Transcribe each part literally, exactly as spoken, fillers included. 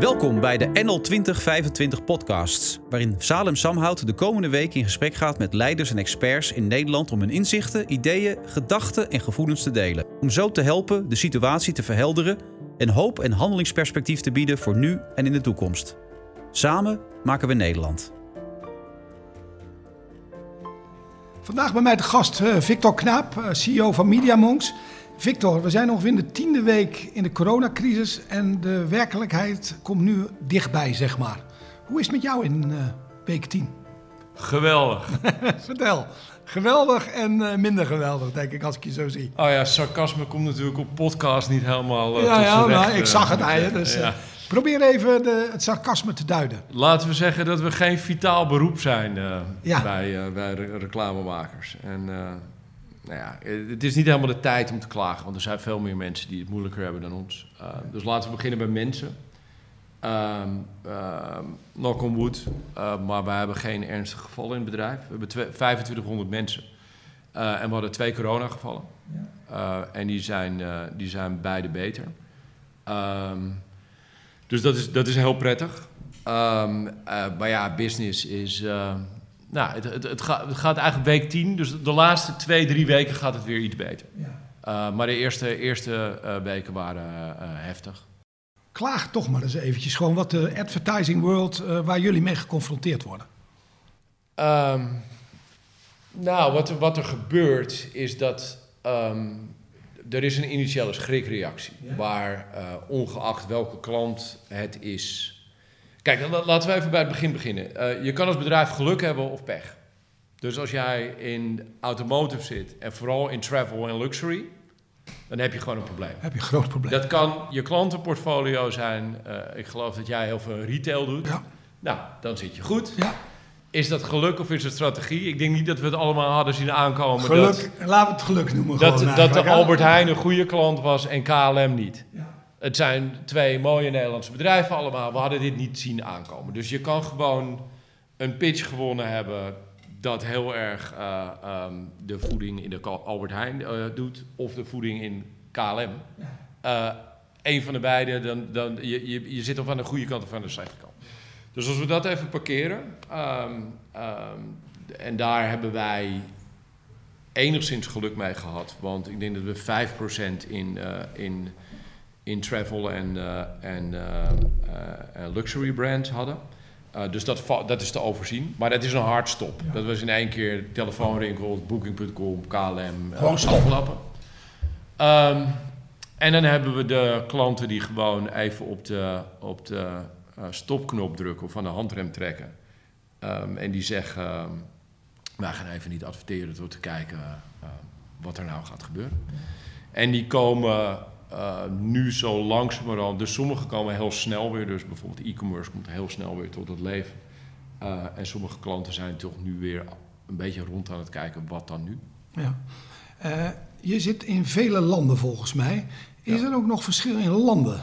Welkom bij de N L twintig vijfentwintig podcasts, waarin Salem Samhout de komende week in gesprek gaat met leiders en experts in Nederland om hun inzichten, ideeën, gedachten en gevoelens te delen. Om zo te helpen de situatie te verhelderen en hoop en handelingsperspectief te bieden voor nu en in de toekomst. Samen maken we Nederland. Vandaag bij mij de gast Victor Knaap, C E O van MediaMonks. Victor, we zijn ongeveer in de tiende week in de coronacrisis en de werkelijkheid komt nu dichtbij, zeg maar. Hoe is het met jou in uh, week tien? Geweldig. Vertel. Geweldig en uh, minder geweldig, denk ik, als ik je zo zie. Oh ja, sarcasme komt natuurlijk op podcast niet helemaal uh, ja, tot ja, recht, nou, ik zag het eigenlijk. Dus, ja. uh, probeer even de, het sarcasme te duiden. Laten we zeggen dat we geen vitaal beroep zijn uh, ja. bij, uh, bij re- reclamemakers. En... Uh, Nou ja, het is niet helemaal de tijd om te klagen, want er zijn veel meer mensen die het moeilijker hebben dan ons. Uh, dus laten we beginnen bij mensen. Um, um, knock on wood, uh, maar we hebben geen ernstige gevallen in het bedrijf. We hebben twee, vijfentwintighonderd mensen uh, en we hadden twee coronagevallen. Ja. Uh, en die zijn, uh, die zijn beide beter. Um, dus dat is, dat is heel prettig. Um, uh, maar ja, business is... Uh, Nou, het, het, het, gaat, het gaat eigenlijk week tien, dus de laatste twee, drie weken gaat het weer iets beter. Ja. Uh, maar de eerste, eerste uh, weken waren uh, heftig. Klaag toch maar eens eventjes gewoon wat de advertising world, uh, waar jullie mee geconfronteerd worden. Um, nou, wat, wat er gebeurt is dat um, er is een initiële schrikreactie. Ja. Waar uh, ongeacht welke klant het is... Kijk, laten we even bij het begin beginnen. Uh, je kan als bedrijf geluk hebben of pech. Dus als jij in automotive zit en vooral in travel en luxury, dan heb je gewoon een probleem. Heb je een groot probleem. Dat kan je klantenportfolio zijn. Uh, ik geloof dat jij heel veel retail doet. Ja. Nou, dan zit je goed. Ja. Is dat geluk of is het strategie? Ik denk niet dat we het allemaal hadden zien aankomen. Geluk, dat, laten we het geluk noemen. Dat, gewoon dat de Albert Heijn een goede klant was en K L M niet. Ja. Het zijn twee mooie Nederlandse bedrijven allemaal. We hadden dit niet zien aankomen. Dus je kan gewoon een pitch gewonnen hebben... dat heel erg uh, um, de voeding in de Albert Heijn uh, doet... of de voeding in K L M. Uh, Eén van de beide, dan, dan, je, je, je zit of aan de goede kant of aan de slechte kant. Dus als we dat even parkeren... Um, um, en daar hebben wij enigszins geluk mee gehad. Want ik denk dat we vijf procent in... Uh, in in travel en uh, uh, uh, luxury brands hadden. Uh, dus dat, va- dat is te overzien. Maar dat is een hard stop. Ja. Dat was in één keer telefoonwinkels, booking punt com, K L M, uh, afklappen. Um, en dan hebben we de klanten die gewoon even op de, op de uh, stopknop drukken... of aan de handrem trekken. Um, en die zeggen, uh, wij gaan even niet adverteren... door te kijken uh, wat er nou gaat gebeuren. En die komen... Uh, nu zo langzamerhand, dus sommige komen heel snel weer, dus bijvoorbeeld e-commerce komt heel snel weer tot het leven. Uh, en sommige klanten zijn toch nu weer een beetje rond aan het kijken, wat dan nu? Ja. Uh, je zit in vele landen volgens mij. Is ja. er ook nog verschil in landen?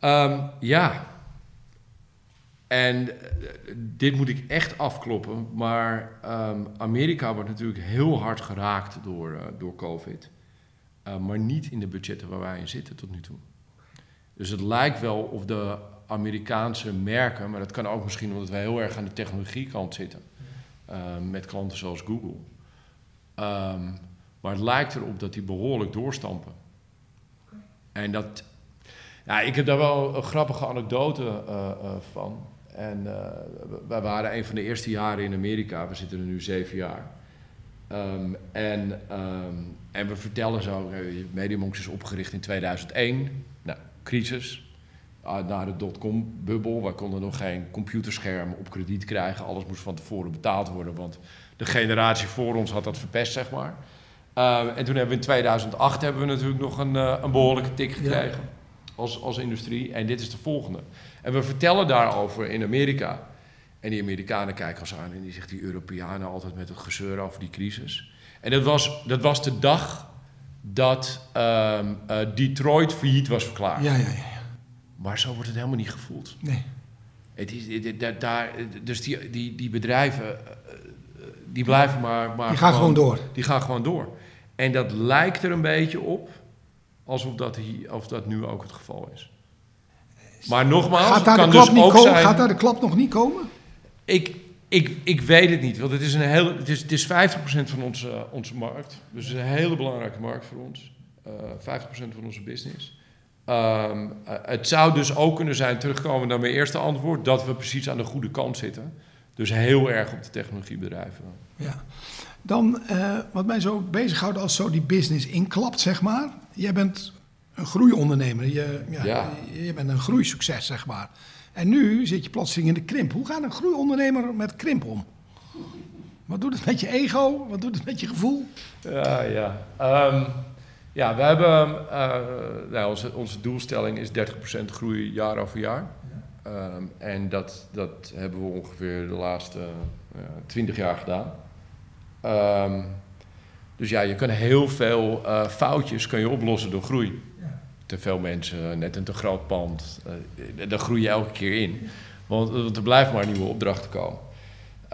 Um, ja. En uh, dit moet ik echt afkloppen, maar um, Amerika wordt natuurlijk heel hard geraakt door, uh, door COVID. Uh, maar niet in de budgetten waar wij in zitten tot nu toe. Dus het lijkt wel of de Amerikaanse merken... maar dat kan ook misschien omdat wij heel erg aan de technologiekant zitten... Uh, met klanten zoals Google. Um, maar het lijkt erop dat die behoorlijk doorstampen. En dat... Nou, ik heb daar wel een grappige anekdote uh, uh, van. En uh, wij waren een van de eerste jaren in Amerika. We zitten er nu zeven jaar... Um, en, um, en we vertellen zo, MediaMonks is opgericht in tweeduizend één. Nou, crisis, uh, na de dotcom-bubbel. We konden nog geen computerscherm op krediet krijgen. Alles moest van tevoren betaald worden, want de generatie voor ons had dat verpest, zeg maar. Uh, en toen hebben we in tweeduizend acht hebben we natuurlijk nog een, uh, een behoorlijke tik gekregen ja. als, als industrie. En dit is de volgende. En we vertellen daarover in Amerika. En die Amerikanen kijken ons aan en die zegt die Europeanen altijd met het gezeur over die crisis. En dat was, dat was de dag dat um, uh, Detroit failliet was verklaard. Ja, ja, ja, ja. Maar zo wordt het helemaal niet gevoeld. Nee. Het is, het, het, het, daar, dus die, die, die bedrijven, die blijven maar... maar die gaan gewoon, gewoon door. Die gaan gewoon door. En dat lijkt er een beetje op alsof dat, die, of dat nu ook het geval is. Maar nogmaals, gaat daar, kan de klap dus niet ook komen? Zijn... gaat daar de klap nog niet komen? Ik, ik, ik weet het niet, want het is, een hele, het is, het is vijftig procent van onze, onze markt. Dus het is een hele belangrijke markt voor ons. Uh, vijftig procent van onze business. Um, het zou dus ook kunnen zijn, terugkomen naar mijn eerste antwoord, dat we precies aan de goede kant zitten. Dus heel erg op de technologiebedrijven. Ja. Dan uh, wat mij zo bezighoudt als zo die business inklapt, zeg maar. Jij bent een groeiondernemer. Je, ja, ja. je, je bent een groeisucces, zeg maar. En nu zit je plotseling in de krimp. Hoe gaat een groeiondernemer met krimp om? Wat doet het met je ego? Wat doet het met je gevoel? Ja, ja. Um, ja, we hebben... Uh, nou, onze, onze doelstelling is dertig procent groei jaar over jaar. Ja. Um, en dat, dat hebben we ongeveer de laatste uh, twintig jaar gedaan. Um, dus ja, je kan heel veel uh, foutjes kan je oplossen door groei. Ja. Te veel mensen, net een te groot pand. Uh, daar groei je elke keer in. Want, want er blijft maar nieuwe opdrachten komen.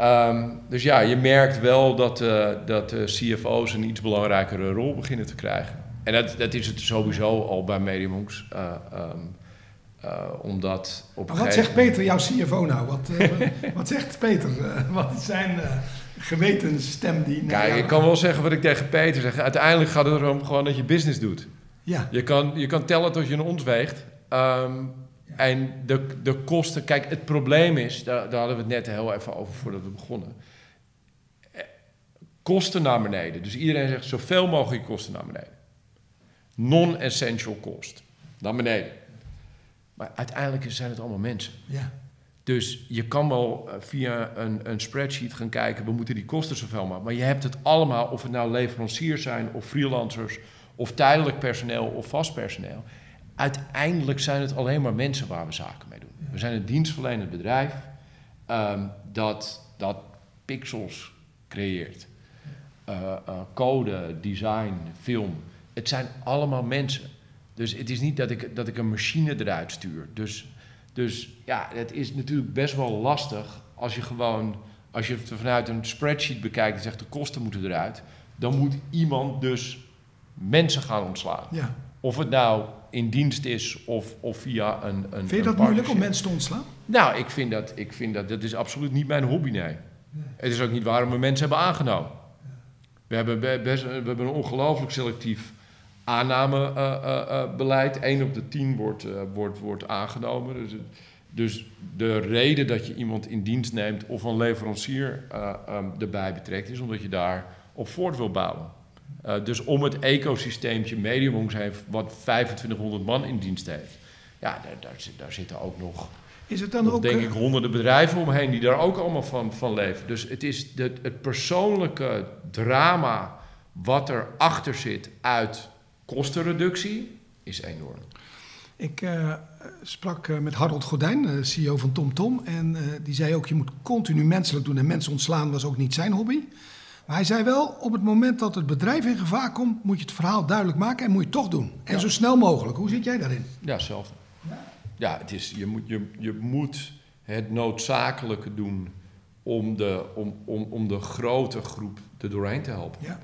Um, dus ja, je merkt wel dat, uh, dat uh, C F O's een iets belangrijkere rol beginnen te krijgen. En dat, dat is het sowieso al bij MediaMonks. Uh, um, Uh, omdat op maar wat gegeven... zegt Peter, jouw C F O nou? Wat, uh, wat zegt Peter? Uh, wat is zijn uh, gewetensstem die... Nou, kijk, ja, ik kan wel zeggen wat ik tegen Peter zeg. Uiteindelijk gaat het erom gewoon dat je business doet. Ja. Je kan, je kan tellen tot je een ons weegt. Um, ja. En de, de kosten... Kijk, het probleem is... Daar, daar hadden we het net heel even over voordat we begonnen. Kosten naar beneden. Dus iedereen zegt zoveel mogelijk kosten naar beneden. Non-essential cost. Naar beneden. Maar uiteindelijk zijn het allemaal mensen. Ja. Dus je kan wel via een, een spreadsheet gaan kijken, we moeten die kosten zoveel mogelijk. Maar je hebt het allemaal, of het nou leveranciers zijn, of freelancers, of tijdelijk personeel, of vast personeel. Uiteindelijk zijn het alleen maar mensen waar we zaken mee doen. Ja. We zijn een dienstverlenend bedrijf um, dat, dat pixels creëert. Uh, uh, code, design, film. Het zijn allemaal mensen. Dus het is niet dat ik, dat ik een machine eruit stuur. Dus, dus ja, het is natuurlijk best wel lastig als je gewoon... als je het vanuit een spreadsheet bekijkt en zegt de kosten moeten eruit... dan moet iemand dus mensen gaan ontslaan. Ja. Of het nou in dienst is of, of via een, een Vind je een dat partnership. Moeilijk om mensen te ontslaan? Nou, ik vind dat... Ik vind dat, dat is absoluut niet mijn hobby, nee. nee. Het is ook niet waarom we mensen hebben aangenomen. Ja. We, hebben best, we hebben een ongelooflijk selectief... aannamebeleid. Uh, uh, uh, één op de tien wordt, uh, wordt, wordt aangenomen. Dus, dus de reden dat je iemand in dienst neemt of een leverancier uh, um, erbij betrekt, is omdat je daar op voort wil bouwen. Uh, dus om het ecosysteemtje MediaMonks heeft, wat vijfentwintighonderd man in dienst heeft, ja, daar, daar, daar zitten ook nog, is het dan nog ook, denk ik, honderden bedrijven omheen die daar ook allemaal van, van leven. Dus het is de, het persoonlijke drama wat er achter zit uit kostenreductie is enorm. Ik uh, sprak uh, met Harald Godijn, uh, C E O van TomTom. En uh, die zei ook, je moet continu menselijk doen. En mensen ontslaan was ook niet zijn hobby. Maar hij zei wel, op het moment dat het bedrijf in gevaar komt... moet je het verhaal duidelijk maken en moet je het toch doen. En ja. zo snel mogelijk. Hoe zit jij daarin? Ja, hetzelfde. Ja, het is, je, moet, je, je moet het noodzakelijke doen... om de, om, om, om de grote groep er doorheen te helpen. Ja.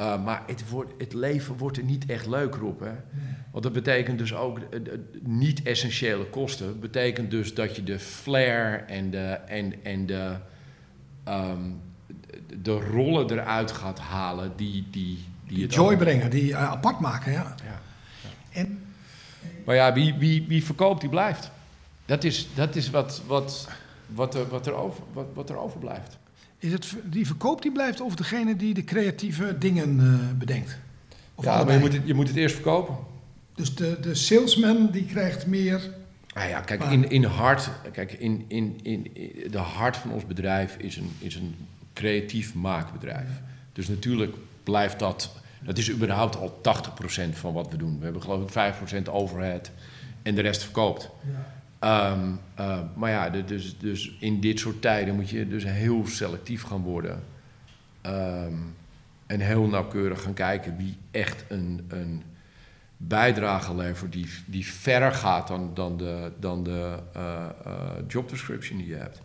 Uh, maar het, wordt, het leven wordt er niet echt leuk op. Hè? Nee. Want dat betekent dus ook uh, uh, niet-essentiële kosten. Betekent dus dat je de flair en de, en, en de, um, de, de rollen eruit gaat halen. Die, die, die, die joy brengen, die uh, apart maken. Ja. Ja, ja. En... Maar ja, wie, wie, wie verkoopt, die blijft. Dat is, dat is wat, wat, wat, er, wat, er over, wat, wat er overblijft. Is het die verkoop die blijft of degene die de creatieve dingen uh, bedenkt? Of ja, allebei? Maar je moet, het, je moet het eerst verkopen. Dus de, de salesman die krijgt meer... Ah ja, kijk, in, in hart, kijk in, in, in, in de hart van ons bedrijf is een, is een creatief maakbedrijf. Dus natuurlijk blijft dat... Dat is überhaupt al tachtig procent van wat we doen. We hebben geloof ik vijf procent overhead en de rest verkoopt. Ja. Um, uh, maar ja, dus, dus in dit soort tijden moet je dus heel selectief gaan worden. Um, en heel nauwkeurig gaan kijken wie echt een, een bijdrage levert... die, die verder gaat dan, dan de, dan de uh, uh, job description die je hebt.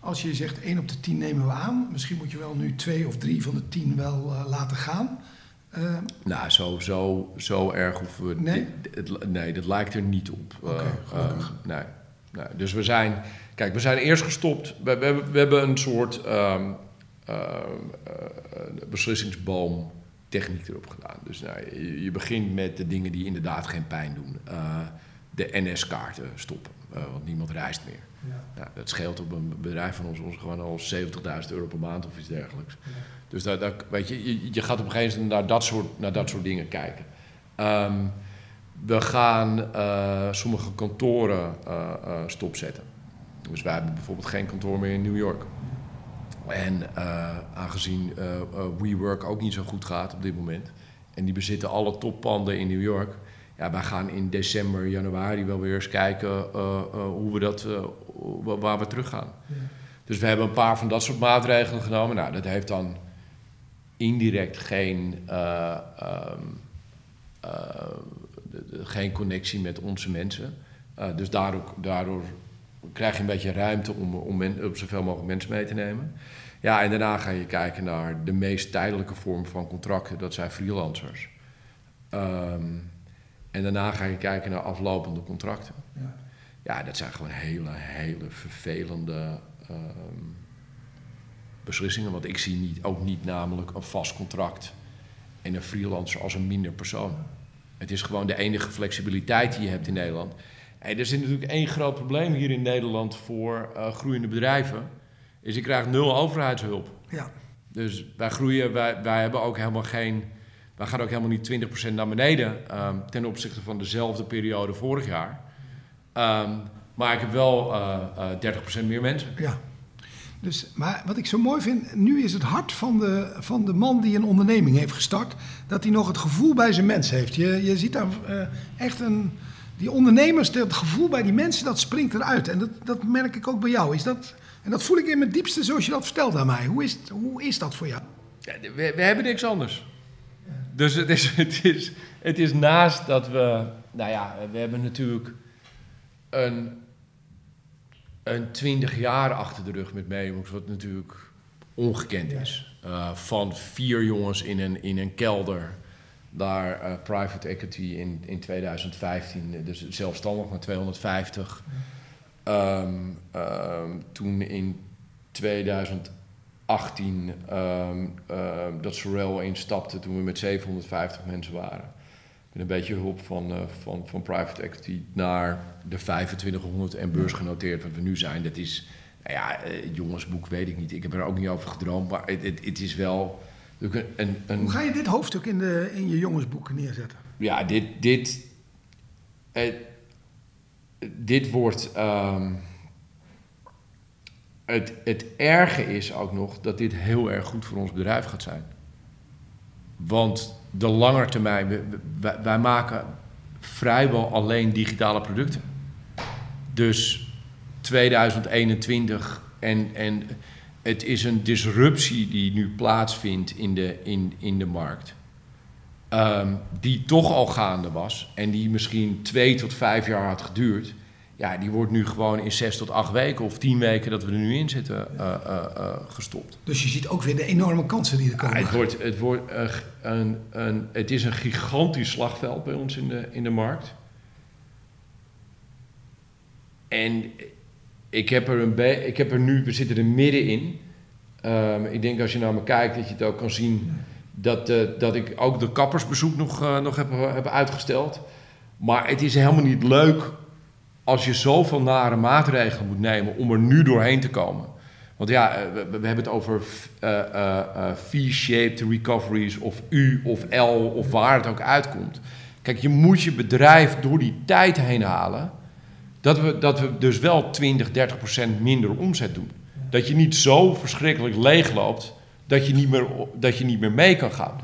Als je zegt één op de tien nemen we aan... misschien moet je wel nu twee of drie van de tien wel uh, laten gaan... Uh, nou, zo, zo, zo erg of we... Nee? Dit, het, nee, dat lijkt er niet op. Okay, uh, um, nee, nee. Dus we zijn... Kijk, we zijn eerst gestopt. We, we, we hebben een soort um, uh, beslissingsboom techniek erop gedaan. Dus nou, je, je begint met de dingen die inderdaad geen pijn doen. Uh, de N S-kaarten stoppen, uh, want niemand reist meer. Ja. Nou, dat scheelt op een bedrijf van ons, ons gewoon al zeventigduizend euro per maand of iets dergelijks. Ja. Dus daar, daar, weet je, je, je gaat op een gegeven moment naar dat soort, naar dat soort dingen kijken. Um, we gaan uh, sommige kantoren uh, uh, stopzetten. Dus wij hebben bijvoorbeeld geen kantoor meer in New York. En uh, aangezien uh, WeWork ook niet zo goed gaat op dit moment... en die bezitten alle toppanden in New York... ja, wij gaan in december, januari wel weer eens kijken uh, uh, hoe we dat, uh, waar we terug gaan. Ja. Dus we hebben een paar van dat soort maatregelen genomen. Nou, dat heeft dan indirect geen, uh, um, uh, geen connectie met onze mensen. Uh, dus daardoor, daardoor krijg je een beetje ruimte om, om men, op zoveel mogelijk mensen mee te nemen. Ja, en daarna ga je kijken naar de meest tijdelijke vorm van contracten. Dat zijn freelancers. Um, En daarna ga je kijken naar aflopende contracten. Ja, ja dat zijn gewoon hele, hele vervelende um, beslissingen. Want ik zie niet, ook niet namelijk een vast contract en een freelancer als een minder persoon. Het is gewoon de enige flexibiliteit die je hebt in Nederland. En er zit natuurlijk één groot probleem hier in Nederland voor uh, groeiende bedrijven. Is je krijgt nul overheidshulp. Ja. Dus wij groeien, wij, wij hebben ook helemaal geen... We gaan ook helemaal niet twintig procent naar beneden um, ten opzichte van dezelfde periode vorig jaar. Um, maar ik heb wel uh, uh, dertig procent meer mensen. Ja. Dus, maar wat ik zo mooi vind, nu is het hart van de, van de man die een onderneming heeft gestart... dat hij nog het gevoel bij zijn mensen heeft. Je, je ziet daar uh, echt een... Die ondernemers, het gevoel bij die mensen, dat springt eruit. En dat, dat merk ik ook bij jou. Is dat, en dat voel ik in mijn diepste, zoals je dat vertelt aan mij. Hoe is, hoe is dat voor jou? Ja, we, we hebben niks anders. Dus het is, het, is, het is naast dat we... Nou ja, we hebben natuurlijk een, een twintig jaar achter de rug met MediaMonks... wat natuurlijk ongekend is. Uh, van vier jongens in een, in een kelder... daar uh, private equity in, in tweeduizend vijftien, dus zelfstandig naar tweehonderdvijftig. Um, um, toen in tweeduizend achttien... achttien um, uh, dat Sorrell instapte toen we met zevenhonderdvijftig mensen waren. Met een beetje hulp van, uh, van, van private equity naar de vijfentwintighonderd en beursgenoteerd wat we nu zijn. Dat is, nou ja, uh, jongensboek weet ik niet. Ik heb er ook niet over gedroomd, maar het, het, het is wel... Een, een, een... Hoe ga je dit hoofdstuk in, de, in je jongensboek neerzetten? Ja, dit... Dit, uh, dit wordt... Um, Het, het erge is ook nog dat dit heel erg goed voor ons bedrijf gaat zijn. Want de lange termijn... Wij, wij maken vrijwel alleen digitale producten. Dus tweeduizend eenentwintig... En, en het is een disruptie die nu plaatsvindt in de, in, in de markt. Um, die toch al gaande was. En die misschien twee tot vijf jaar had geduurd. Ja, die wordt nu gewoon in zes tot acht weken of tien weken dat we er nu in zitten uh, uh, uh, gestopt. Dus je ziet ook weer de enorme kansen die er komen. Ja, het, wordt, het, wordt een, een, het is een gigantisch slagveld bij ons in de, in de markt. En ik heb er, een be- ik heb er nu, we zitten er middenin. Um, ik denk als je naar me kijkt dat je het ook kan zien dat, uh, dat ik ook de kappersbezoek nog, uh, nog heb, heb uitgesteld. Maar het is helemaal niet leuk... Als je zoveel nare maatregelen moet nemen om er nu doorheen te komen. Want ja, we, we hebben het over uh, uh, uh, V-shaped recoveries of U of L of waar het ook uitkomt. Kijk, je moet je bedrijf door die tijd heen halen. Dat we, dat we dus wel twintig, dertig procent minder omzet doen. Dat je niet zo verschrikkelijk leeg loopt dat je niet meer, dat je niet meer mee kan gaan.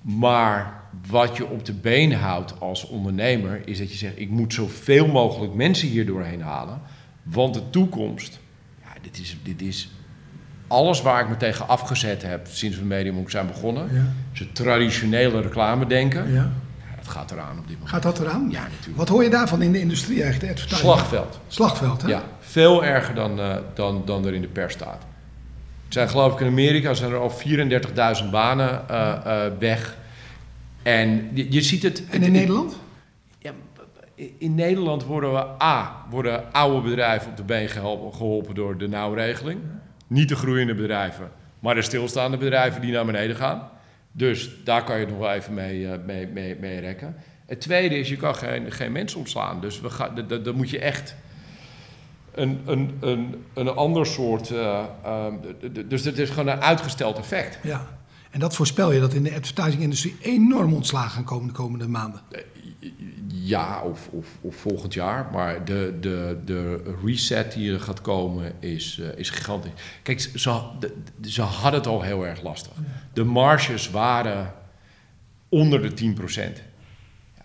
Maar... Wat je op de been houdt als ondernemer... is dat je zegt, ik moet zoveel mogelijk mensen hier doorheen halen. Want de toekomst... Ja, dit, is, dit is alles waar ik me tegen afgezet heb... sinds we MediaMonks zijn begonnen. Ja. Dus het traditionele reclamedenken. Ja. Ja, dat gaat eraan op dit moment. Gaat dat eraan? Ja, natuurlijk. Wat hoor je daarvan in de industrie eigenlijk? De Slagveld. Slagveld, hè? Ja, veel erger dan, uh, dan, dan er in de pers staat. zijn geloof ik in Amerika zijn er al vierendertigduizend banen uh, uh, weg. En je, je ziet het... En in het, Nederland? Ja, in Nederland worden we A, worden oude bedrijven op de been geholpen, geholpen door de nauwregeling. Niet de groeiende bedrijven, maar de stilstaande bedrijven die naar beneden gaan. Dus daar kan je nog wel even mee, uh, mee, mee, mee rekken. Het tweede is, je kan geen, geen mensen ontslaan. Dus we gaan, d- d- d- moet je echt... Een, een, een, een ander soort... Uh, uh, dus het is gewoon een uitgesteld effect. Ja, en dat voorspel je dat in de advertising-industrie enorm ontslagen gaan komen de komende maanden? Ja, of, of, of volgend jaar. Maar de, de, de reset die er gaat komen is, uh, is gigantisch. Kijk, ze, ze hadden het al heel erg lastig. De marges waren onder de tien procent.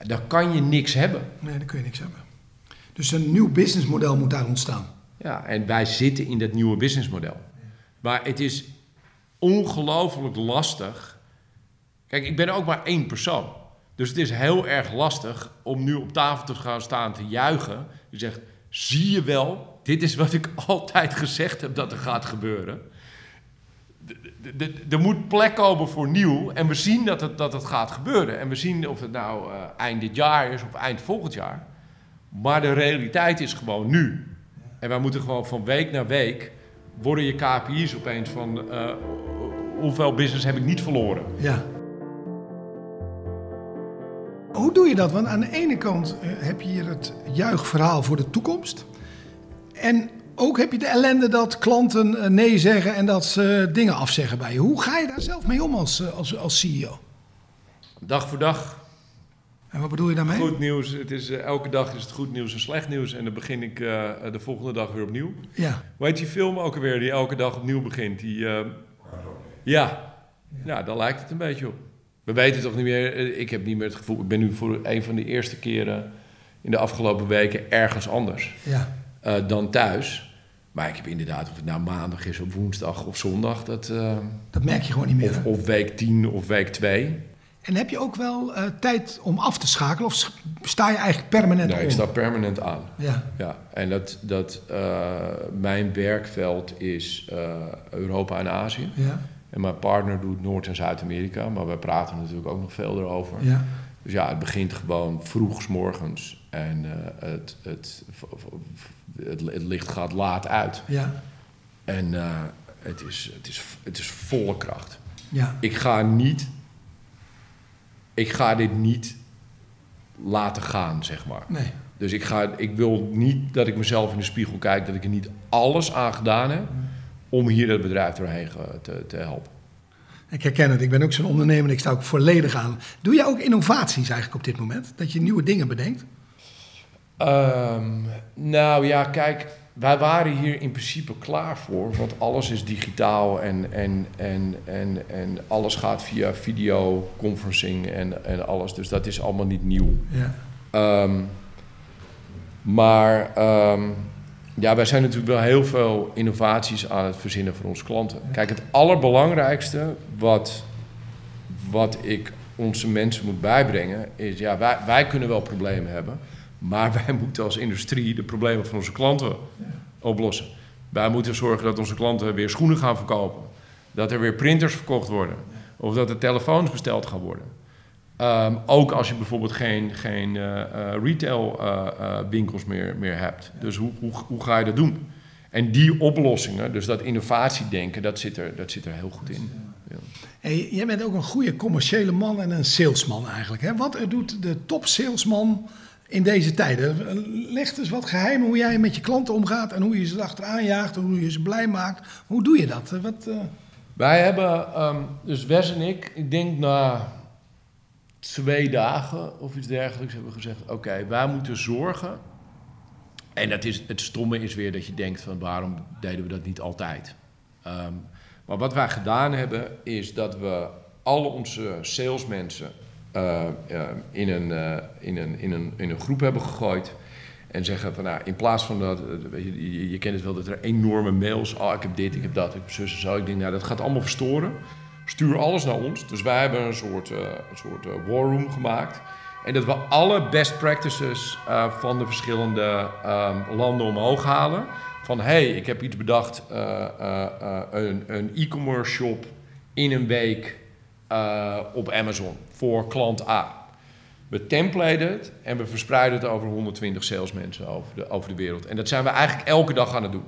Daar kan je niks hebben. Nee, daar kun je niks hebben. Dus een nieuw businessmodel moet daar ontstaan. Ja, en wij zitten in dat nieuwe businessmodel. Maar het is ongelooflijk lastig. Kijk, ik ben ook maar één persoon. Dus het is heel erg lastig om nu op tafel te gaan staan te juichen. Je zegt, zie je wel, dit is wat ik altijd gezegd heb dat er gaat gebeuren. Er moet plek komen voor nieuw. En we zien dat het, dat het gaat gebeuren. En we zien of het nou uh, eind dit jaar is of eind volgend jaar. Maar de realiteit is gewoon nu. En wij moeten gewoon van week naar week... worden je K P I's opeens van... Uh, hoeveel business heb ik niet verloren? Ja. Hoe doe je dat? Want aan de ene kant heb je hier het juichverhaal voor de toekomst. En ook heb je de ellende dat klanten nee zeggen... en dat ze dingen afzeggen bij je. Hoe ga je daar zelf mee om als, als, als C E O? Dag voor dag... En wat bedoel je daarmee? Goed nieuws. Het is, uh, elke dag is het goed nieuws en slecht nieuws. En dan begin ik uh, de volgende dag weer opnieuw. Ja. Hoe heet die film ook alweer die elke dag opnieuw begint? Die, uh... ja. Ja, daar lijkt het een beetje op. We weten toch niet meer. Ik heb niet meer het gevoel. Ik ben nu voor een van de eerste keren in de afgelopen weken ergens anders ja. uh, dan thuis. Maar ik heb inderdaad, of het nou maandag is of woensdag of zondag. Dat, uh... dat merk je gewoon niet meer. Of, of week tien of week twee. En heb je ook wel uh, tijd om af te schakelen? Of sta je eigenlijk permanent aan? Nee, ik sta permanent aan. Ja. Ja. En dat, dat uh, mijn werkveld is uh, Europa en Azië. Ja. En mijn partner doet Noord- en Zuid-Amerika. Maar wij praten natuurlijk ook nog veel erover. Ja. Dus ja, het begint gewoon vroeg 's morgens. En uh, het, het, het, het licht gaat laat uit. Ja. En uh, het, is, het, is, het is volle kracht. Ja. Ik ga niet... Ik ga dit niet laten gaan, zeg maar. Nee. Dus ik, ga, ik wil niet dat ik mezelf in de spiegel kijk... dat ik er niet alles aan gedaan heb... om hier het bedrijf doorheen te, te helpen. Ik herken het. Ik ben ook zo'n ondernemer. Ik sta ook volledig aan. Doe jij ook innovaties eigenlijk op dit moment? Dat je nieuwe dingen bedenkt? Um, nou ja, kijk... Wij waren hier in principe klaar voor, want alles is digitaal en, en, en, en, en alles gaat via videoconferencing en, en alles. Dus dat is allemaal niet nieuw. Ja. Um, maar um, ja, wij zijn natuurlijk wel heel veel innovaties aan het verzinnen voor onze klanten. Kijk, het allerbelangrijkste wat, wat ik onze mensen moet bijbrengen is... ja, wij, wij kunnen wel problemen hebben... Maar wij moeten als industrie de problemen van onze klanten ja. oplossen. Wij moeten zorgen dat onze klanten weer schoenen gaan verkopen. Dat er weer printers verkocht worden. Of dat er telefoons besteld gaan worden. Um, ook als je bijvoorbeeld geen, geen uh, retailwinkels uh, uh, meer, meer hebt. Ja. Dus hoe, hoe, hoe ga je dat doen? En die oplossingen, dus dat innovatiedenken, dat zit er, dat zit er heel goed in. Ja. Hey, jij bent ook een goede commerciële man en een salesman eigenlijk. Hè? Wat doet de top salesman... in deze tijden? Leg eens wat geheimen hoe jij met je klanten omgaat... en hoe je ze achteraan jaagt, hoe je ze blij maakt. Hoe doe je dat? Wat, uh... Wij hebben, um, dus Wes en ik... ik denk na twee dagen of iets dergelijks... hebben we gezegd, oké, okay, wij moeten zorgen... en dat is, het stomme is weer dat je denkt... van waarom deden we dat niet altijd? Um, maar wat wij gedaan hebben... is dat we alle onze salesmensen... Uh, uh, in, een, uh, in, een, in, een, in een groep hebben gegooid en zeggen van nou, in plaats van dat, uh, je, je, je kent het wel dat er enorme mails, oh ik heb dit, ik heb dat, ik heb zus en zo, ik denk nou dat gaat allemaal verstoren, stuur alles naar ons. Dus wij hebben een soort, uh, een soort uh, war room gemaakt En dat we alle best practices uh, van de verschillende um, landen omhoog halen. Van, hé, hey, ik heb iets bedacht, uh, uh, uh, een, een e-commerce shop in een week uh, op Amazon voor klant A. We templaten het en we verspreiden het over honderdtwintig salesmensen over de, over de wereld. En dat zijn we eigenlijk elke dag aan het doen.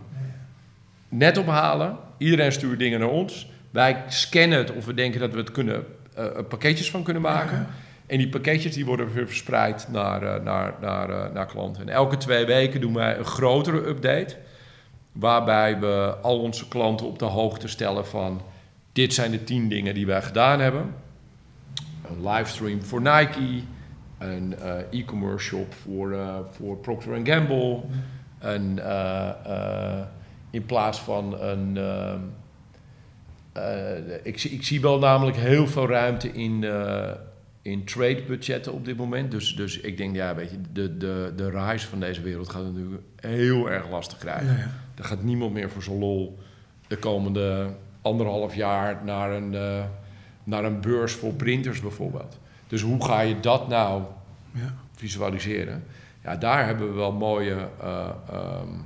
Net ophalen, iedereen stuurt dingen naar ons. Wij scannen het of we denken dat we het kunnen, uh, pakketjes van kunnen maken. Ja. En die pakketjes die worden weer verspreid naar, uh, naar, naar, uh, naar klanten. En elke twee weken doen wij een grotere update. Waarbij we al onze klanten op de hoogte stellen van... dit zijn de tien dingen die wij gedaan hebben. Een livestream voor Nike. Een uh, e-commerce shop voor, uh, voor Procter en Gamble. Een, uh, uh, in plaats van een... Uh, uh, ik, ik zie wel namelijk heel veel ruimte in... Uh, in trade budgetten op dit moment. Dus, dus ik denk, ja, weet je, de, de, de reis van deze wereld gaat natuurlijk heel erg lastig krijgen. Ja, ja. Er gaat niemand meer voor zijn lol de komende anderhalf jaar naar een, uh, naar een beurs voor printers bijvoorbeeld. Dus hoe ga je dat nou ja. visualiseren? Ja, daar hebben we wel mooie uh, um,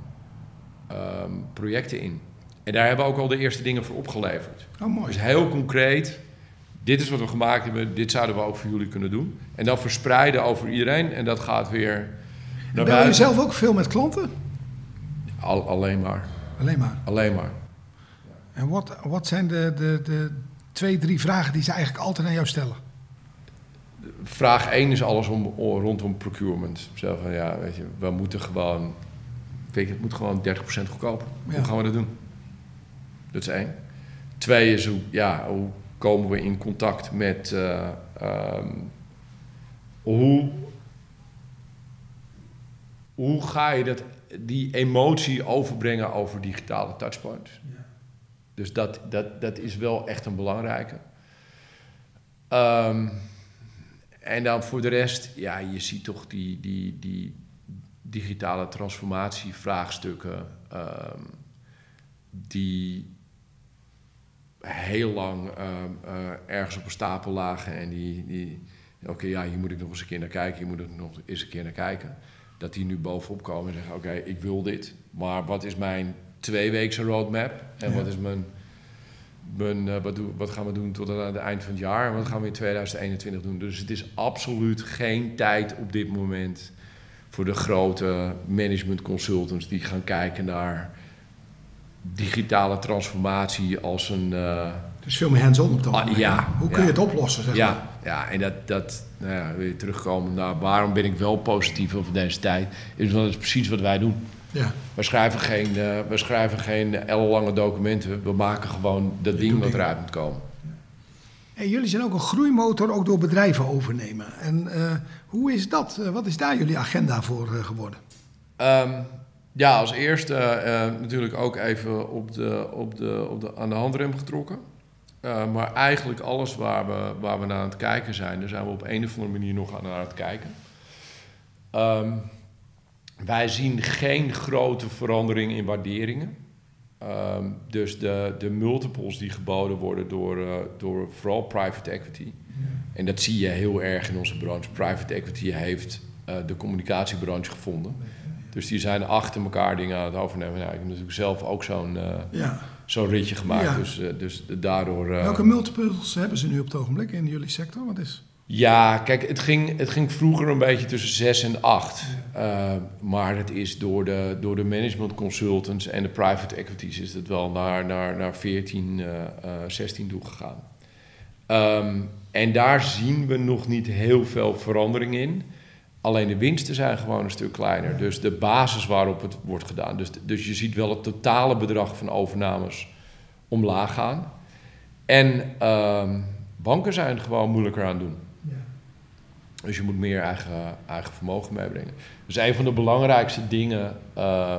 um, projecten in. En daar hebben we ook al de eerste dingen voor opgeleverd. Oh, mooi. Dus heel concreet... dit is wat we gemaakt hebben, dit zouden we ook voor jullie kunnen doen. En dan verspreiden over iedereen en dat gaat weer naar buiten. Ben je zelf ook veel met klanten? Al, alleen maar. Alleen maar? Alleen maar. En wat, wat zijn de, de, de twee, drie vragen die ze eigenlijk altijd aan jou stellen? Vraag één is alles om, rondom procurement. Zelf van, ja, weet je, we moeten gewoon... Weet je, het moet gewoon dertig procent goedkoper. Ja. Hoe gaan we dat doen? Dat is één. Twee is hoe... Ja, hoe komen we in contact met uh, um, hoe, hoe ga je dat, die emotie overbrengen over digitale touchpoints? Ja. Dus dat, dat, dat is wel echt een belangrijke. Um, en dan voor de rest, ja, je ziet toch die, die, die digitale transformatievraagstukken um, die... heel lang uh, uh, ergens op een stapel lagen en die, die oké, okay, ja, hier moet ik nog eens een keer naar kijken, hier moet ik nog eens een keer naar kijken. Dat die nu bovenop komen en zeggen, oké, okay, ik wil dit, maar wat is mijn tweeweekse roadmap en ja. wat is mijn, mijn uh, wat, doen, wat gaan we doen tot aan het eind van het jaar en wat gaan we in tweeduizend eenentwintig doen? Dus het is absoluut geen tijd op dit moment voor de grote management consultants die gaan kijken naar digitale transformatie als een... Uh... Dus veel meer hands-on op dat ah, ja, Hoe kun ja. je het oplossen, zeg ja, maar? Ja, en dat, dat nou ja, weer terugkomen naar waarom ben ik wel positief over deze tijd, is dat is precies wat wij doen. Ja. We schrijven geen, uh, we schrijven geen ellenlange documenten, we maken gewoon dat ding wat eruit moet komen. Ja. En jullie zijn ook een groeimotor, ook door bedrijven overnemen. En uh, hoe is dat? Wat is daar jullie agenda voor uh, geworden? Um, Ja, als eerste uh, natuurlijk ook even op de, op de, op de, aan de handrem getrokken. Uh, maar eigenlijk alles waar we, waar we naar aan het kijken zijn... daar zijn we op een of andere manier nog aan, aan het kijken. Um, wij zien geen grote verandering in waarderingen. Um, dus de, de multiples die geboden worden door, uh, door vooral private equity... en dat zie je heel erg in onze branche. Private equity heeft uh, de communicatiebranche gevonden... Dus die zijn achter elkaar dingen aan het overnemen. Nou, ik heb natuurlijk zelf ook zo'n, uh, ja. zo'n ritje gemaakt. Ja. Dus, uh, dus daardoor... Uh, Welke multiples hebben ze nu op het ogenblik in jullie sector? Wat is? Ja, kijk, het ging, het ging vroeger een beetje tussen zes en acht. Ja. Uh, maar het is door de, door de management consultants en de private equities... is het wel naar, naar, naar veertien, uh, uh, zestien toe gegaan. Um, en daar zien we nog niet heel veel verandering in... Alleen de winsten zijn gewoon een stuk kleiner. Dus de basis waarop het wordt gedaan. Dus, dus je ziet wel het totale bedrag van overnames omlaag gaan. En uh, banken zijn gewoon moeilijker aan het doen. Ja. Dus je moet meer eigen, eigen vermogen meebrengen. Dus een van de belangrijkste dingen uh,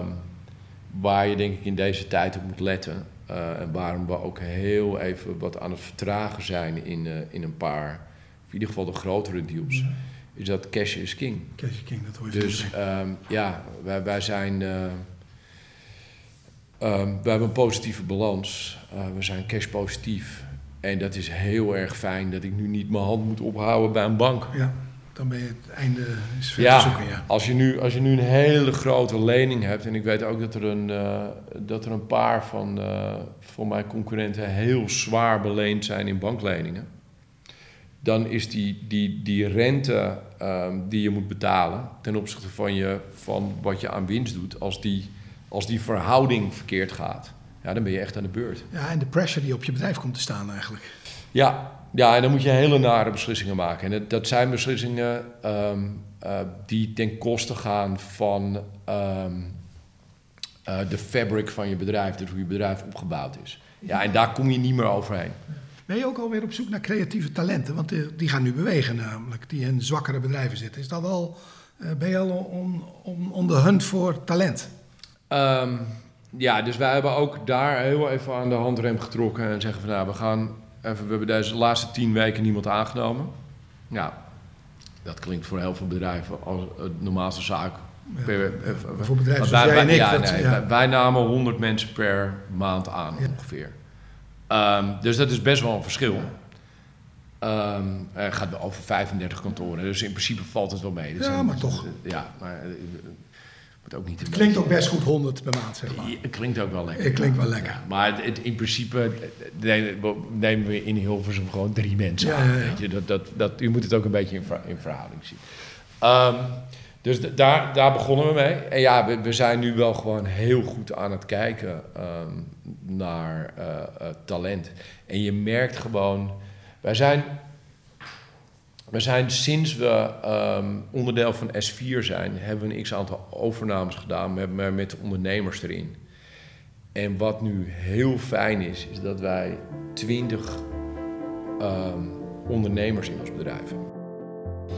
waar je denk ik in deze tijd op moet letten. Uh, en waarom we ook heel even wat aan het vertragen zijn in, uh, in een paar, of in ieder geval de grotere deals... Ja. Is dat cash is king. Cash is king, dat hoor je. Dus um, ja, wij, wij zijn... Uh, um, wij hebben een positieve balans. Uh, we zijn cash positief. En dat is heel erg fijn dat ik nu niet mijn hand moet ophouden bij een bank. Ja. Dan ben je het einde is verder ja, zoeken, ja. Als je, nu, als je nu een hele grote lening hebt... en ik weet ook dat er een, uh, dat er een paar van, uh, van mijn concurrenten... heel zwaar beleend zijn in bankleningen... dan is die, die, die rente uh, die je moet betalen... ten opzichte van, je, van wat je aan winst doet... als die, als die verhouding verkeerd gaat... ja, dan ben je echt aan de beurt. Ja, en de pressure die op je bedrijf komt te staan eigenlijk. Ja, Ja, en dan moet je hele nare beslissingen maken. En dat zijn beslissingen um, uh, die ten koste gaan van um, uh, de fabric van je bedrijf. Dus hoe je bedrijf opgebouwd is. Ja, en daar kom je niet meer overheen. Ben je ook alweer op zoek naar creatieve talenten? Want uh, die gaan nu bewegen namelijk, die in zwakkere bedrijven zitten. Is dat al, uh, ben je al on, on, on the hunt voor talent? Um, ja, dus wij hebben ook daar heel even aan de handrem getrokken. En zeggen van nou, we gaan... Even, we hebben deze laatste tien weken niemand aangenomen. Nou, dat klinkt voor heel veel bedrijven als het normaalste zaak. Per, ja, voor bedrijven zoals wij, jij en ik. Ja, dat, nee, ja. wij, wij namen honderd mensen per maand aan ja. ongeveer. Um, dus dat is best wel een verschil. Um, het gaat over vijfendertig kantoren. Dus in principe valt het wel mee. Dus ja, maar toch. Ja, maar... Ook niet het klinkt beetje, ook best goed honderd per maand, zeg maar. Ja, het klinkt ook wel lekker. Het klinkt wel lekker. Ja, maar het, het, in principe nemen we in Hilversum gewoon drie mensen ja, aan. Ja, ja. Weet je? Dat, dat, dat, u moet het ook een beetje in, ver, in verhouding zien. Um, dus d- daar, daar begonnen we mee. En ja, we, we zijn nu wel gewoon heel goed aan het kijken um, naar uh, uh, talent. En je merkt gewoon... Wij zijn, wij zijn sinds we um, onderdeel van S vier zijn... hebben we een x-aantal overnames gedaan met, met ondernemers erin. En wat nu heel fijn is, is dat wij twintig um, ondernemers in ons bedrijf hebben.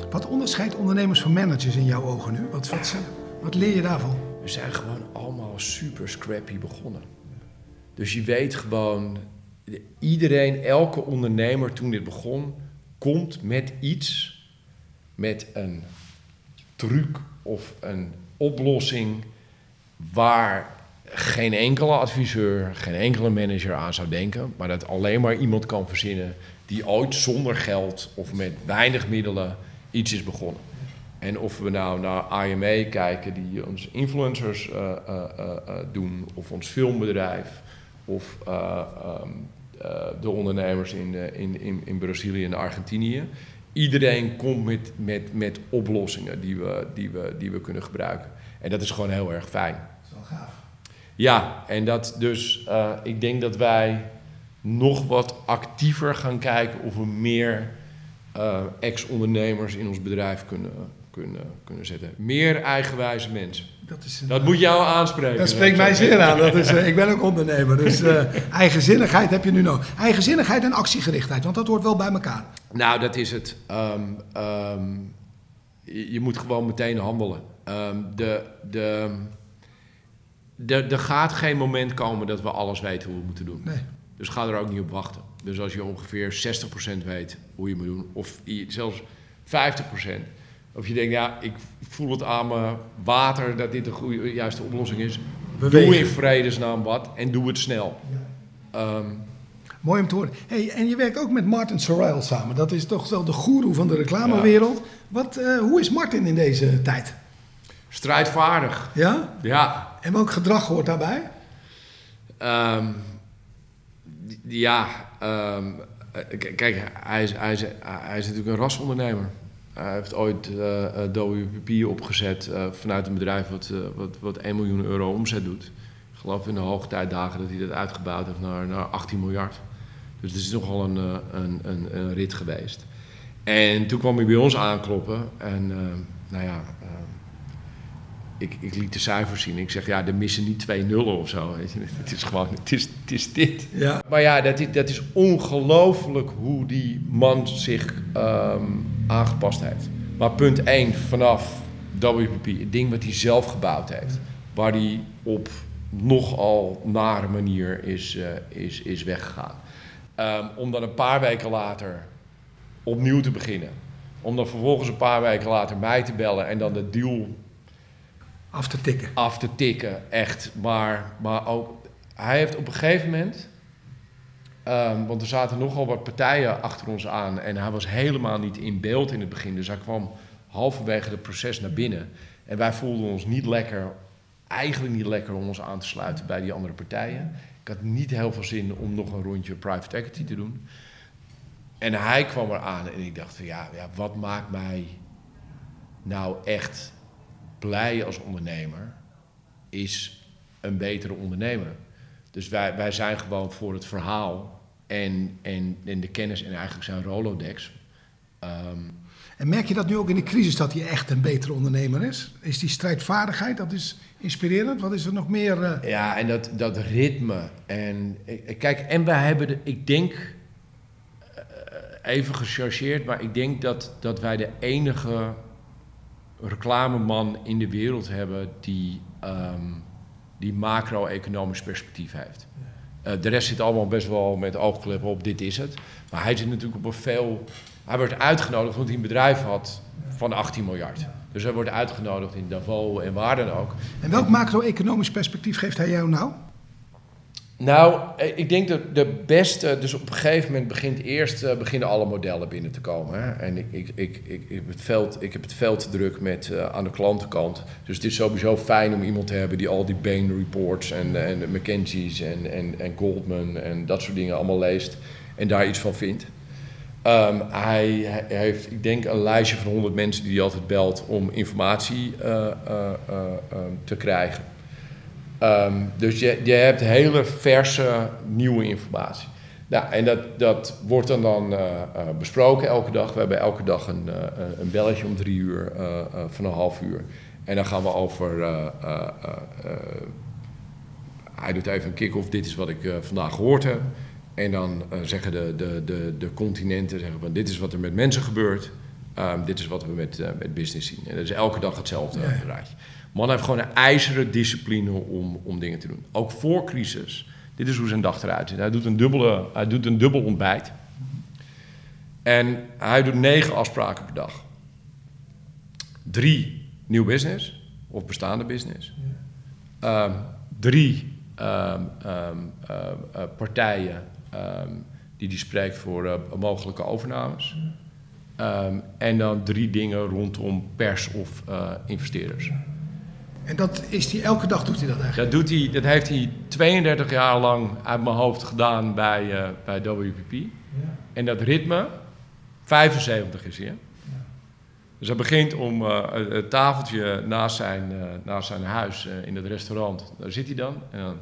Wat onderscheidt ondernemers van managers in jouw ogen nu? Wat, wat, wat leer je daarvan? We zijn gewoon allemaal super scrappy begonnen. Dus je weet gewoon... Iedereen, elke ondernemer toen dit begon... komt met iets, met een truc of een oplossing waar geen enkele adviseur, geen enkele manager aan zou denken, maar dat alleen maar iemand kan verzinnen die ooit zonder geld of met weinig middelen iets is begonnen. En of we nou naar I M A kijken die onze influencers uh, uh, uh, doen, of ons filmbedrijf, of... Uh, um, Uh, de ondernemers in, uh, in, in, in Brazilië en Argentinië. Iedereen komt met, met, met oplossingen die we, die, we, die we kunnen gebruiken. En dat is gewoon heel erg fijn. Dat is wel gaaf. Ja, en dat dus... Uh, ik denk dat wij nog wat actiever gaan kijken... of we meer uh, ex-ondernemers in ons bedrijf kunnen, kunnen, kunnen zetten. Meer eigenwijze mensen. Dat, is een, dat moet jou aanspreken. Dat spreekt mij zeer aan. Dat is, uh, ik ben ook ondernemer. Dus uh, eigenzinnigheid heb je nu nodig. Eigenzinnigheid en actiegerichtheid, want dat hoort wel bij elkaar. Nou, dat is het. Um, um, je, je moet gewoon meteen handelen. Um, de, de, de, er gaat geen moment komen dat we alles weten hoe we moeten doen. Nee. Dus ga er ook niet op wachten. Dus als je ongeveer zestig procent weet hoe je moet doen, of zelfs vijftig procent... Of je denkt, ja, ik voel het aan mijn water dat dit de goede, juiste oplossing is. Bewegen. Doe in vredesnaam wat en doe het snel. Ja. Um. Mooi om te horen. Hey, en je werkt ook met Martin Sorrell samen. Dat is toch wel de goeroe van de reclamewereld. Ja. Wat, uh, hoe is Martin in deze tijd? Strijdvaardig. Ja? Ja. En welk gedrag hoort daarbij? Um, ja. Um, k- kijk, hij is, hij is, hij is natuurlijk een rasondernemer. Hij heeft ooit uh, W P P opgezet uh, vanuit een bedrijf wat, uh, wat, wat één miljoen euro omzet doet. Ik geloof in de hoogtijdagen dat hij dat uitgebouwd heeft naar, naar achttien miljard. Dus het is nogal een, uh, een, een, een rit geweest. En toen kwam hij bij ons aankloppen en uh, nou ja, uh, ik, ik liet de cijfers zien. Ik zeg, ja, er missen niet twee nullen of zo. Weet je? Het is gewoon, het is, het is dit. Ja. Maar ja, dat is, dat is ongelooflijk hoe die man zich... Um, aangepast heeft. Maar punt één, vanaf W P P, het ding wat hij zelf gebouwd heeft, waar hij op nogal nare manier is, uh, is, is weggegaan. Um, om dan een paar weken later opnieuw te beginnen. Om dan vervolgens een paar weken later mij te bellen en dan de deal af te tikken. Af te tikken, echt. Maar, maar ook, hij heeft op een gegeven moment... Um, want er zaten nogal wat partijen achter ons aan en hij was helemaal niet in beeld in het begin. Dus hij kwam halverwege het proces naar binnen. En wij voelden ons niet lekker, eigenlijk niet lekker om ons aan te sluiten bij die andere partijen. Ik had niet heel veel zin om nog een rondje private equity te doen. En hij kwam eraan en ik dacht, ja, ja wat maakt mij nou echt blij als ondernemer, is een betere ondernemer. Dus wij, wij zijn gewoon voor het verhaal en, en, en de kennis en eigenlijk zijn Rolodex. Um, en merk je dat nu ook in de crisis dat hij echt een betere ondernemer is? Is die strijdvaardigheid, dat is inspirerend? Wat is er nog meer? Uh... Ja, en dat, dat ritme. En kijk, en wij hebben, de, ik denk, uh, even gechargeerd, maar ik denk dat, dat wij de enige reclameman in de wereld hebben die, um, die macro-economisch perspectief heeft. Uh, de rest zit allemaal best wel met oogkleppen op, dit is het. Maar hij zit natuurlijk op een veel... Hij werd uitgenodigd omdat hij een bedrijf had van achttien miljard. Dus hij wordt uitgenodigd in Davos en waar dan ook. En welk macro-economisch perspectief geeft hij jou nou? Nou, ik denk dat de beste... Dus op een gegeven moment begint eerst, uh, beginnen alle modellen binnen te komen. Hè? En ik, ik, ik, ik, ik, heb het veld, ik heb het veld te druk met uh, aan de klantenkant. Dus het is sowieso fijn om iemand te hebben die al die Bain Reports en, en McKinsey's en, en, en Goldman en dat soort dingen allemaal leest. En daar iets van vindt. Um, hij, hij heeft, ik denk, een lijstje van honderd mensen die hij altijd belt om informatie uh, uh, uh, uh, te krijgen. Um, dus je, je hebt hele verse, nieuwe informatie. Nou, en dat, dat wordt dan, dan uh, uh, besproken elke dag. We hebben elke dag een, uh, een belletje om drie uur, uh, uh, van een half uur. En dan gaan we over... Uh, uh, uh, uh, hij doet even een kick-off, dit is wat ik uh, vandaag gehoord heb. En dan uh, zeggen de, de, de, de continenten, zeggen van, dit is wat er met mensen gebeurt. Um, dit is wat we met, uh, met business zien. En dat is elke dag hetzelfde uh, draadje. Man heeft gewoon een ijzeren discipline om, om dingen te doen. Ook voor crisis. Dit is hoe zijn dag eruit ziet. Hij doet een, dubbele, hij doet een dubbel ontbijt. En hij doet negen afspraken per dag. Drie nieuw business. Of bestaande business. Um, drie um, um, uh, uh, partijen um, die die spreekt voor uh, mogelijke overnames. Um, en dan drie dingen rondom pers of uh, investeerders. En dat is die, elke dag doet hij dat eigenlijk? Dat, doet hij, dat heeft hij tweeëndertig jaar lang uit mijn hoofd gedaan bij, uh, bij W P P. Ja. En dat ritme, vijfenzeventig is hij. Ja. Dus hij begint om uh, het tafeltje naast zijn, uh, naast zijn huis uh, in het restaurant. Daar zit hij dan. En dan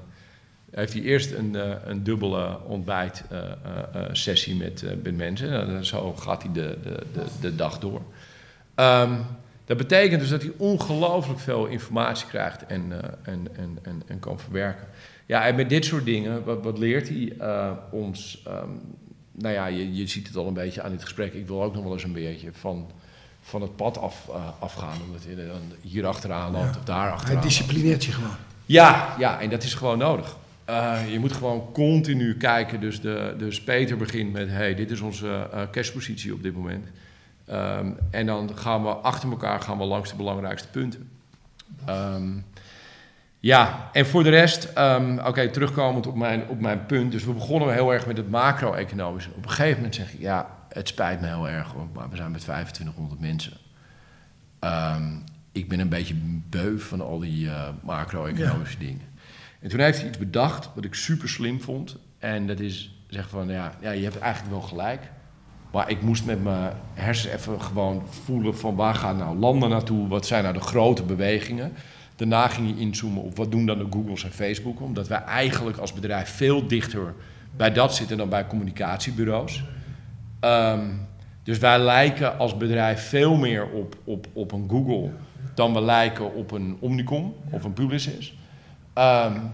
heeft hij eerst een, uh, een dubbele ontbijtsessie uh, uh, met, uh, met mensen. En zo gaat hij de, de, de, de dag door. Um, Dat betekent dus dat hij ongelooflijk veel informatie krijgt en, uh, en, en, en, en kan verwerken. Ja, en met dit soort dingen, wat, wat leert hij uh, ons? Um, nou ja, je, je ziet het al een beetje aan dit gesprek. Ik wil ook nog wel eens een beetje van, van het pad af, uh, afgaan. Omdat hij dan hier achteraan loopt, ja, of daar achteraan loopt. Hij disciplineert je gewoon. Ja, ja, en dat is gewoon nodig. Uh, je moet gewoon continu kijken. Dus, de, dus Peter begint met, hey, dit is onze uh, cashpositie op dit moment. Um, en dan gaan we achter elkaar gaan we langs de belangrijkste punten. Um, ja, en voor de rest, um, oké, okay, terugkomend op mijn, op mijn punt. Dus we begonnen heel erg met het macro-economische. Op een gegeven moment zeg ik, ja, het spijt me heel erg hoor, maar we zijn met vijfentwintighonderd mensen. Um, ik ben een beetje beu van al die uh, macro-economische ja. dingen. En toen heeft hij iets bedacht wat ik super slim vond. En dat is, zeg van, ja, ja je hebt eigenlijk wel gelijk. Maar ik moest met mijn hersen even gewoon voelen van waar gaan nou landen naartoe? Wat zijn nou de grote bewegingen? Daarna ging je inzoomen op wat doen dan de Googles en Facebook? Omdat wij eigenlijk als bedrijf veel dichter bij dat zitten dan bij communicatiebureaus. Um, dus wij lijken als bedrijf veel meer op, op, op een Google dan we lijken op een Omnicom of een Publicis. Um,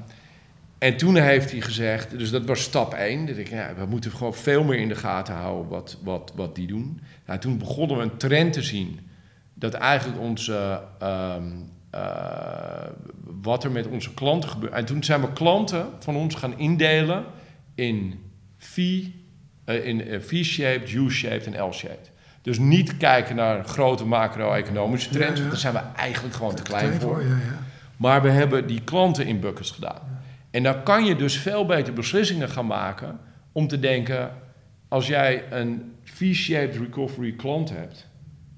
En toen heeft hij gezegd, dus dat was stap één. Dat ik, ja, we moeten gewoon veel meer in de gaten houden wat, wat, wat die doen. Nou, toen begonnen we een trend te zien. Dat eigenlijk onze, uh, uh, wat er met onze klanten gebeurt. En toen zijn we klanten van ons gaan indelen in V, uh, in uh, V-shaped, U-shaped en L-shaped. Dus niet kijken naar grote macro-economische trends. Ja, ja. Want daar zijn we eigenlijk gewoon te klein voor. Ja, ja. Maar we hebben die klanten in buckets gedaan. En dan kan je dus veel beter beslissingen gaan maken om te denken, als jij een V-shaped recovery klant hebt,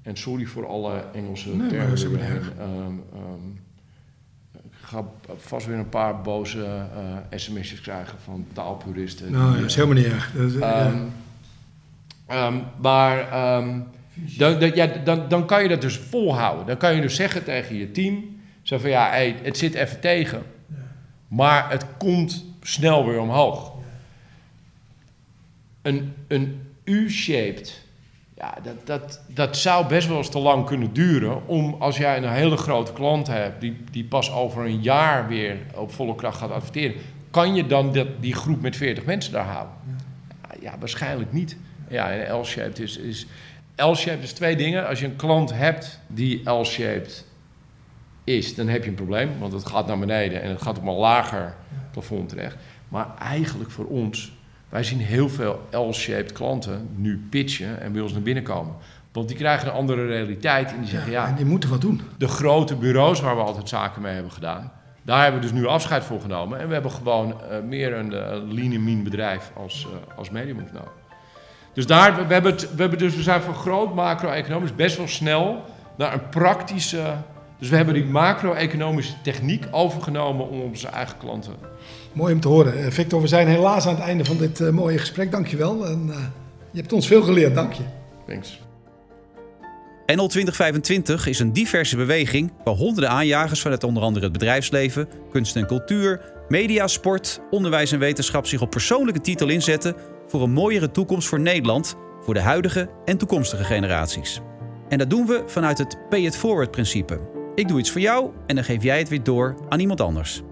En sorry voor alle Engelse nee, termen. Ze um, um, ik ga vast weer een paar boze uh, sms'jes krijgen van taalpuristen. Nou, die, dat is helemaal niet erg. Um, ja. um, maar um, dan, dat, ja, dan, dan kan je dat dus volhouden. Dan kan je dus zeggen tegen je team... Zo van, ja, hey, het zit even tegen. Ja. Maar het komt snel weer omhoog. Ja. Een, een U-shaped... Ja, dat, dat, dat zou best wel eens te lang kunnen duren... om als jij een hele grote klant hebt... die, die pas over een jaar weer op volle kracht gaat adverteren... kan je dan dat, die groep met veertig mensen daar houden? Ja, ja waarschijnlijk niet. Ja, een L-shaped is, is... L-shaped is twee dingen. Als je een klant hebt die L-shaped is... dan heb je een probleem, want het gaat naar beneden... en het gaat op een lager plafond terecht. Maar eigenlijk voor ons... Wij zien heel veel L-shaped klanten nu pitchen en bij ons naar binnen komen. Want die krijgen een andere realiteit en die zeggen ja... ja en die moeten wat doen. De grote bureaus waar we altijd zaken mee hebben gedaan... daar hebben we dus nu afscheid voor genomen. En we hebben gewoon uh, meer een uh, lean mean bedrijf als, uh, als Mediamonks nodig. Dus daar, we, we, hebben het, we, hebben dus, we zijn van groot macro-economisch best wel snel naar een praktische... Dus we hebben die macro-economische techniek overgenomen om onze eigen klanten... Mooi om te horen. Victor, we zijn helaas aan het einde van dit uh, mooie gesprek. Dank je wel. En, uh, je hebt ons veel geleerd. Dank je. Thanks. N L twintig vijfentwintig is een diverse beweging... waar honderden aanjagers vanuit onder andere het bedrijfsleven... kunst en cultuur, media, sport, onderwijs en wetenschap... zich op persoonlijke titel inzetten voor een mooiere toekomst voor Nederland... voor de huidige en toekomstige generaties. En dat doen we vanuit het pay it forward principe. Ik doe iets voor jou en dan geef jij het weer door aan iemand anders.